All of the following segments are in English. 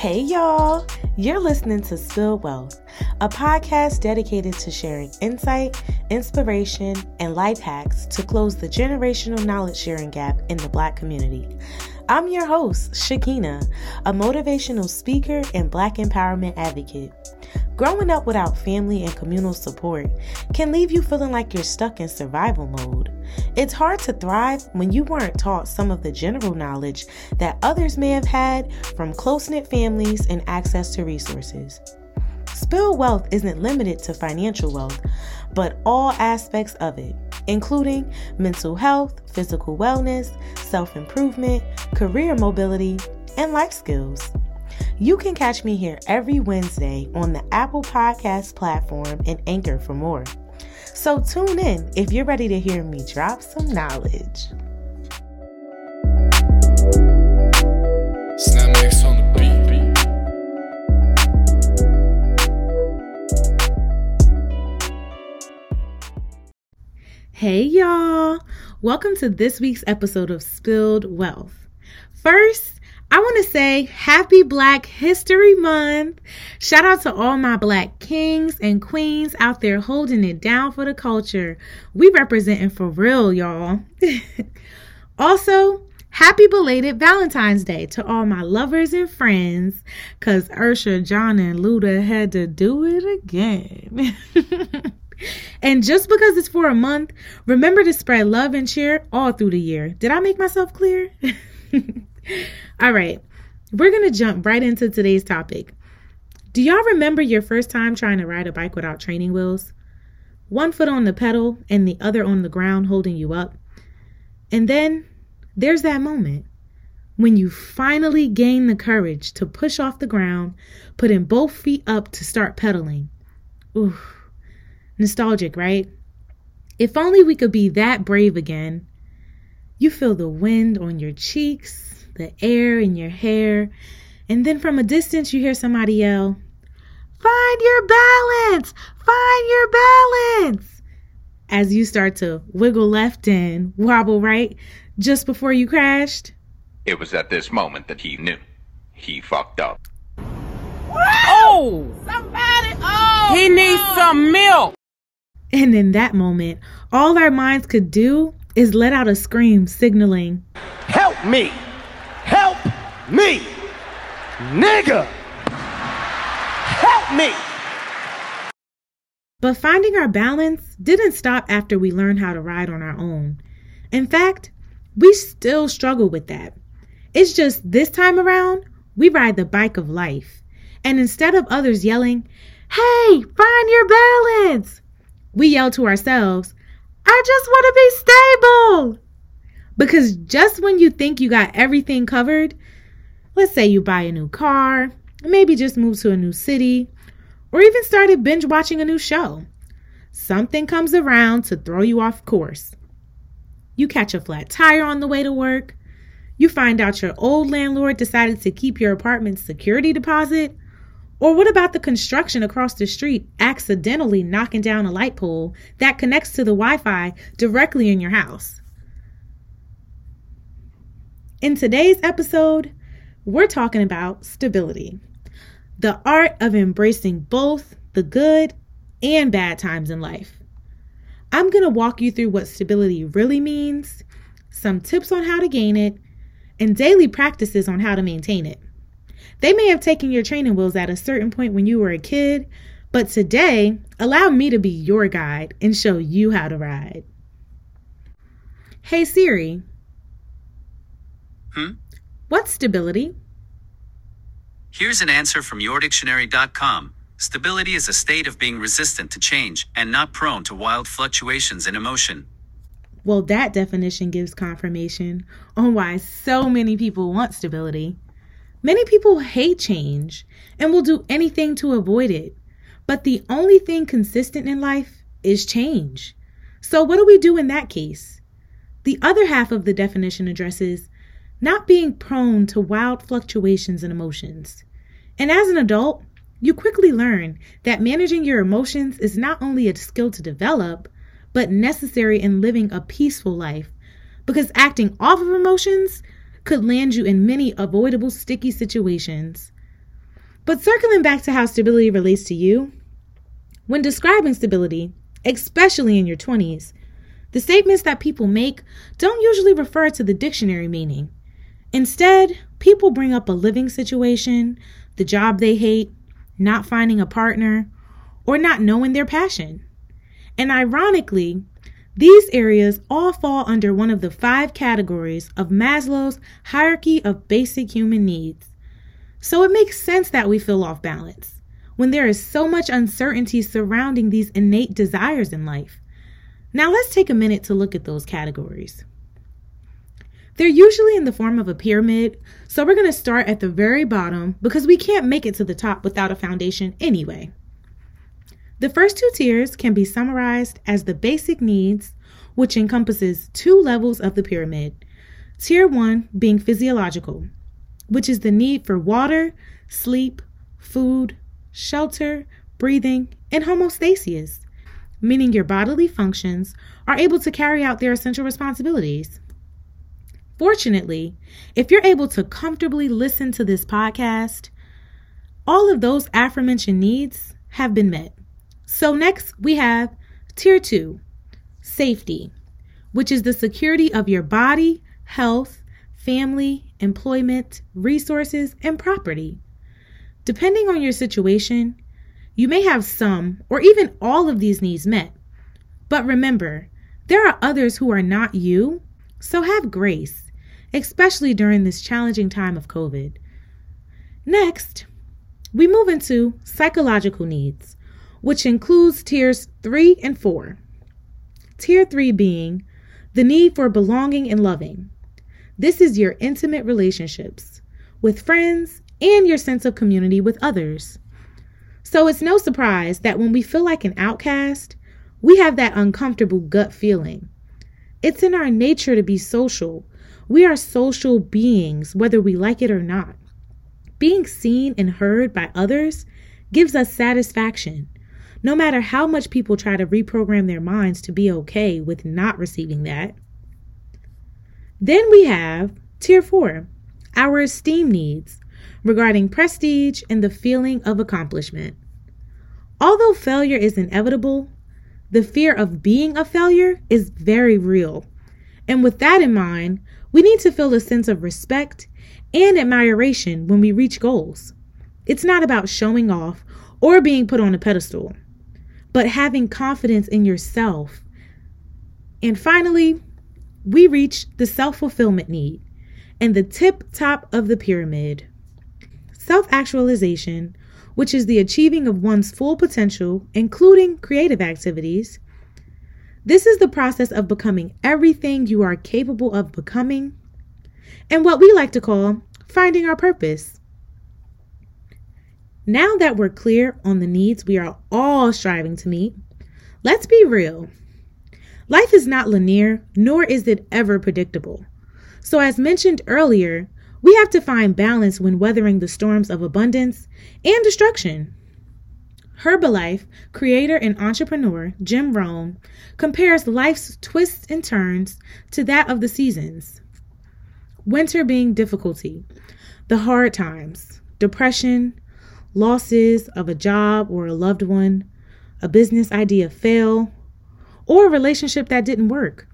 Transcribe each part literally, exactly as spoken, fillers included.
Hey y'all, you're listening to Spill Wealth, a podcast dedicated to sharing insight, inspiration, and life hacks to close the generational knowledge sharing gap in the Black community. I'm your host, Shakina, a motivational speaker and Black empowerment advocate. Growing up without family and communal support can leave you feeling like you're stuck in survival mode. It's hard to thrive when you weren't taught some of the general knowledge that others may have had from close-knit families and access to resources. Spill Wealth isn't limited to financial wealth, but all aspects of it, including mental health, physical wellness, self-improvement, career mobility, and life skills. You can catch me here every Wednesday on the Apple Podcast platform and Anchor for more. So tune in if you're ready to hear me drop some knowledge. Hey y'all, welcome to this week's episode of Spilled Wealth. First, I want to say happy Black History Month. Shout out to all my Black kings and queens out there holding it down for the culture. We representing for real, y'all. Also, happy belated Valentine's Day to all my lovers and friends, because Usher, John, and Luda had to do it again. And just because it's for a month, remember to spread love and cheer all through the year. Did I make myself clear? All right, we're going to jump right into today's topic. Do y'all remember your first time trying to ride a bike without training wheels? One foot on the pedal and the other on the ground holding you up. And then there's that moment when you finally gain the courage to push off the ground, putting both feet up to start pedaling. Ooh, nostalgic, right? If only we could be that brave again. You feel the wind on your cheeks, the air in your hair, and then from a distance you hear somebody yell, "Find your balance! Find your balance!" as you start to wiggle left and wobble right just before you crashed. It was at this moment that he knew he fucked up. Woo! Oh! Somebody! Oh! He needs oh. some milk! And in that moment, all our minds could do is let out a scream signaling, "Help me! Help me, nigga! Help me!" But finding our balance didn't stop after we learned how to ride on our own. In fact, we still struggle with that. It's just this time around, we ride the bike of life. And instead of others yelling, "Hey, find your balance," we yell to ourselves, "I just want to be stable." Because just when you think you got everything covered, let's say you buy a new car, maybe just move to a new city, or even started binge watching a new show, something comes around to throw you off course. You catch a flat tire on the way to work. You find out your old landlord decided to keep your apartment's security deposit. Or what about the construction across the street accidentally knocking down a light pole that connects to the Wi-Fi directly in your house? In today's episode, we're talking about stability, the art of embracing both the good and bad times in life. I'm going to walk you through what stability really means, some tips on how to gain it, and daily practices on how to maintain it. They may have taken your training wheels at a certain point when you were a kid, but today, allow me to be your guide and show you how to ride. Hey Siri. Hmm? What's stability? Here's an answer from your dictionary dot com. Stability is a state of being resistant to change and not prone to wild fluctuations in emotion. Well, that definition gives confirmation on why so many people want stability. Many people hate change and will do anything to avoid it. But the only thing consistent in life is change. So what do we do in that case? The other half of the definition addresses not being prone to wild fluctuations in emotions. And as an adult, you quickly learn that managing your emotions is not only a skill to develop, but necessary in living a peaceful life, because acting off of emotions could land you in many avoidable sticky situations. But circling back to how stability relates to you, when describing stability, especially in your twenties, the statements that people make don't usually refer to the dictionary meaning. Instead, people bring up a living situation, the job they hate, not finding a partner, or not knowing their passion. And ironically, these areas all fall under one of the five categories of Maslow's hierarchy of basic human needs. So it makes sense that we feel off balance when there is so much uncertainty surrounding these innate desires in life. Now let's take a minute to look at those categories. They're usually in the form of a pyramid, so we're going to start at the very bottom because we can't make it to the top without a foundation anyway. The first two tiers can be summarized as the basic needs, which encompasses two levels of the pyramid. Tier one being physiological, which is the need for water, sleep, food, shelter, breathing, and homeostasis, meaning your bodily functions are able to carry out their essential responsibilities. Fortunately, if you're able to comfortably listen to this podcast, all of those aforementioned needs have been met. So next we have tier two, safety, which is the security of your body, health, family, employment, resources, and property. Depending on your situation, you may have some or even all of these needs met. But remember, there are others who are not you, so have grace, especially during this challenging time of COVID. Next, we move into psychological needs, which includes tiers three and four. Tier three being the need for belonging and loving. This is your intimate relationships with friends and your sense of community with others. So it's no surprise that when we feel like an outcast, we have that uncomfortable gut feeling. It's in our nature to be social. We are social beings, whether we like it or not. Being seen and heard by others gives us satisfaction, no matter how much people try to reprogram their minds to be okay with not receiving that. Then we have tier four, our esteem needs, regarding prestige and the feeling of accomplishment. Although failure is inevitable, the fear of being a failure is very real. And with that in mind, we need to feel a sense of respect and admiration when we reach goals. It's not about showing off or being put on a pedestal, but having confidence in yourself. And finally, we reach the self-fulfillment need and the tip top of the pyramid, self-actualization, which is the achieving of one's full potential, including creative activities. This is the process of becoming everything you are capable of becoming and what we like to call finding our purpose. Now that we're clear on the needs we are all striving to meet, let's be real. Life is not linear, nor is it ever predictable. So as mentioned earlier, we have to find balance when weathering the storms of abundance and destruction. Herbalife creator and entrepreneur Jim Rohn compares life's twists and turns to that of the seasons. Winter being difficulty, the hard times, depression, losses of a job or a loved one, a business idea fail, or a relationship that didn't work.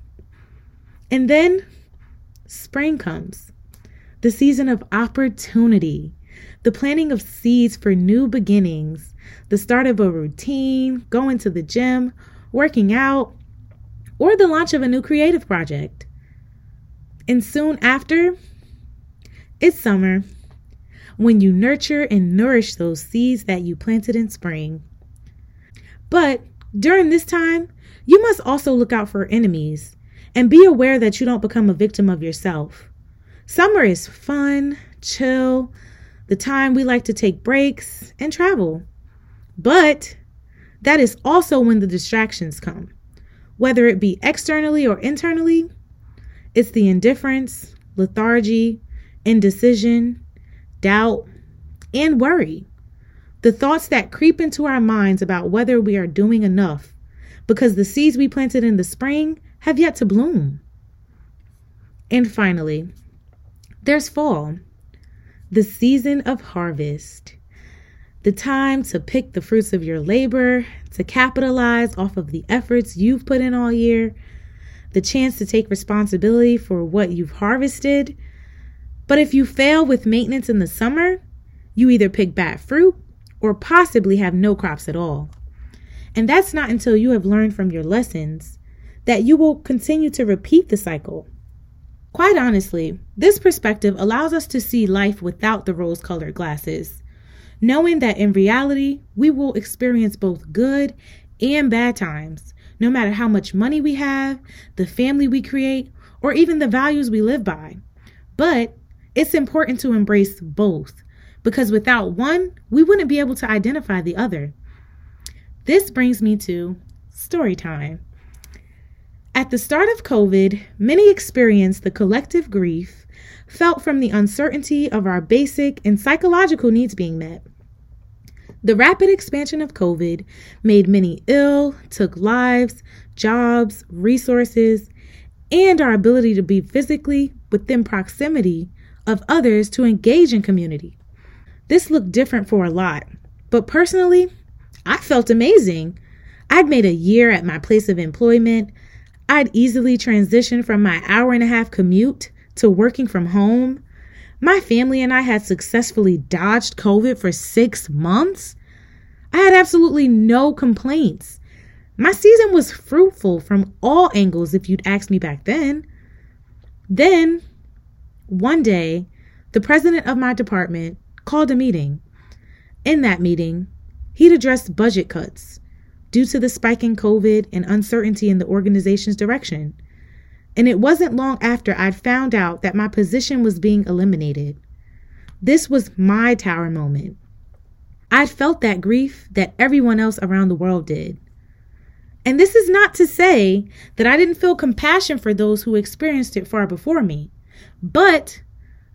And then spring comes. The season of opportunity, the planting of seeds for new beginnings, the start of a routine, going to the gym, working out, or the launch of a new creative project. And soon after, it's summer, when you nurture and nourish those seeds that you planted in spring. But during this time, you must also look out for enemies and be aware that you don't become a victim of yourself. Summer is fun, chill, the time we like to take breaks and travel. But that is also when the distractions come, whether it be externally or internally. It's the indifference, lethargy, indecision, doubt, and worry. The thoughts that creep into our minds about whether we are doing enough because the seeds we planted in the spring have yet to bloom. And finally, there's fall, the season of harvest. the time to pick the fruits of your labor, to capitalize off of the efforts you've put in all year, the chance to take responsibility for what you've harvested. But if you fail with maintenance in the summer, you either pick bad fruit or possibly have no crops at all. And that's not until you have learned from your lessons that you will continue to repeat the cycle. Quite honestly, this perspective allows us to see life without the rose-colored glasses, knowing that in reality, we will experience both good and bad times, no matter how much money we have, the family we create, or even the values we live by. But it's important to embrace both, because without one, we wouldn't be able to identify the other. This brings me to story time. At the start of COVID, many experienced the collective grief felt from the uncertainty of our basic and psychological needs being met. The rapid expansion of COVID made many ill, took lives, jobs, resources, and our ability to be physically within proximity of others to engage in community. This looked different for a lot, but personally, I felt amazing. I'd made a year at my place of employment. I'd easily transitioned from my hour and a half commute to working from home. My family and I had successfully dodged COVID for six months. I had absolutely no complaints. My season was fruitful from all angles if you'd asked me back then. Then, one day, the president of my department called a meeting. In that meeting, he'd addressed budget cuts due to the spike in COVID and uncertainty in the organization's direction. And it wasn't long after I'd found out that my position was being eliminated. This was my tower moment. I'd felt that grief that everyone else around the world did. And this is not to say that I didn't feel compassion for those who experienced it far before me, but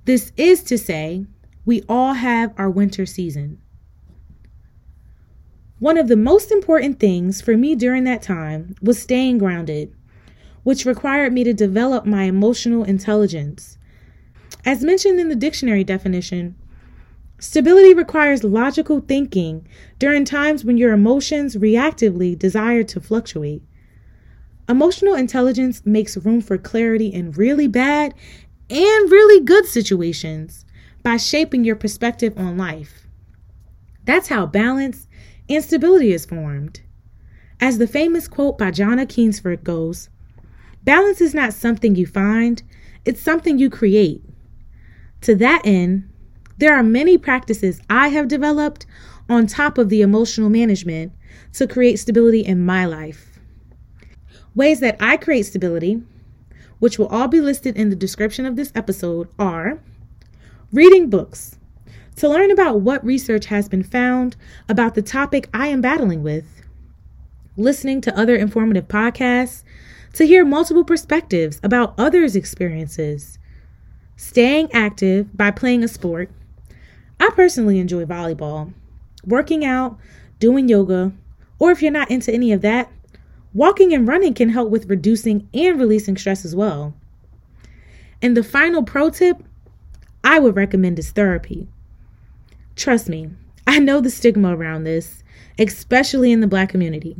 this is to say we all have our winter season. One of the most important things for me during that time was staying grounded, which required me to develop my emotional intelligence. As mentioned in the dictionary definition, stability requires logical thinking during times when your emotions reactively desire to fluctuate. Emotional intelligence makes room for clarity in really bad and really good situations by shaping your perspective on life. That's how balance and stability is formed. As the famous quote by Jana Kingsford goes, "Balance is not something you find, it's something you create." To that end, there are many practices I have developed on top of the emotional management to create stability in my life. Ways that I create stability, which will all be listed in the description of this episode, are reading books to learn about what research has been found about the topic I am battling with, listening to other informative podcasts, to hear multiple perspectives about others' experiences, staying active by playing a sport. I personally enjoy volleyball, working out, doing yoga, or if you're not into any of that, walking and running can help with reducing and releasing stress as well. And the final pro tip I would recommend is therapy. Trust me, I know the stigma around this, especially in the Black community,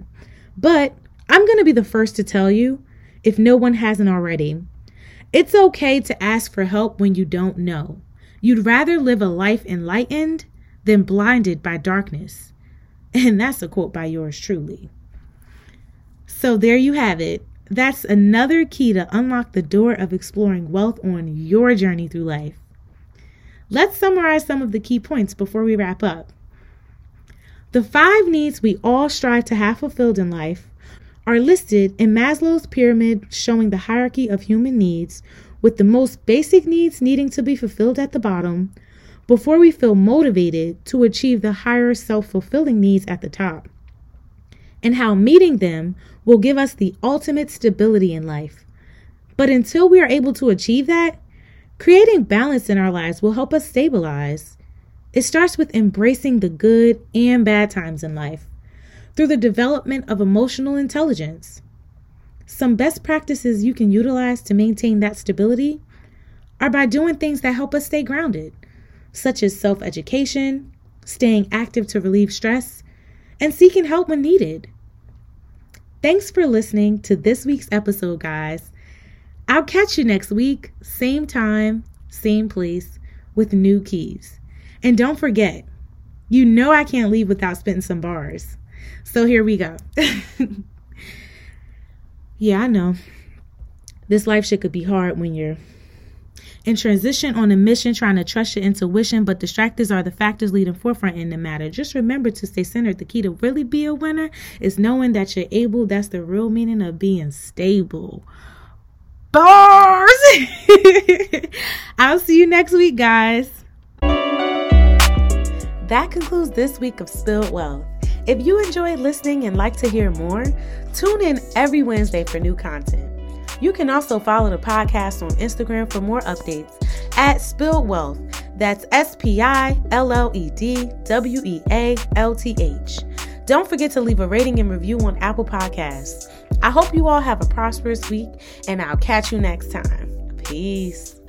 but I'm going to be the first to tell you, if no one hasn't already, it's okay to ask for help when you don't know. You'd rather live a life enlightened than blinded by darkness. And that's a quote by yours truly. So there you have it. That's another key to unlock the door of exploring wealth on your journey through life. Let's summarize some of the key points before we wrap up. The five needs we all strive to have fulfilled in life are listed in Maslow's pyramid showing the hierarchy of human needs, with the most basic needs needing to be fulfilled at the bottom before we feel motivated to achieve the higher self-fulfilling needs at the top, and how meeting them will give us the ultimate stability in life. But until we are able to achieve that, creating balance in our lives will help us stabilize. It starts with embracing the good and bad times in life through the development of emotional intelligence. Some best practices you can utilize to maintain that stability are by doing things that help us stay grounded, such as self-education, staying active to relieve stress, and seeking help when needed. Thanks for listening to this week's episode, guys. I'll catch you next week, same time, same place, with new keys. And don't forget, you know I can't leave without spitting some bars. So here we go. Yeah, I know. This life shit could be hard when you're in transition, on a mission, trying to trust your intuition, but distractors are the factors leading forefront in the matter. Just remember to stay centered. The key to really be a winner is knowing that you're able. That's the real meaning of being stable. Bars! I'll see you next week, guys. That concludes this week of Spill Wealth. If you enjoyed listening and like to hear more, tune in every Wednesday for new content. You can also follow the podcast on Instagram for more updates at Spill Wealth. That's S P I L L E D W E A L T H. Don't forget to leave a rating and review on Apple Podcasts. I hope you all have a prosperous week, and I'll catch you next time. Peace.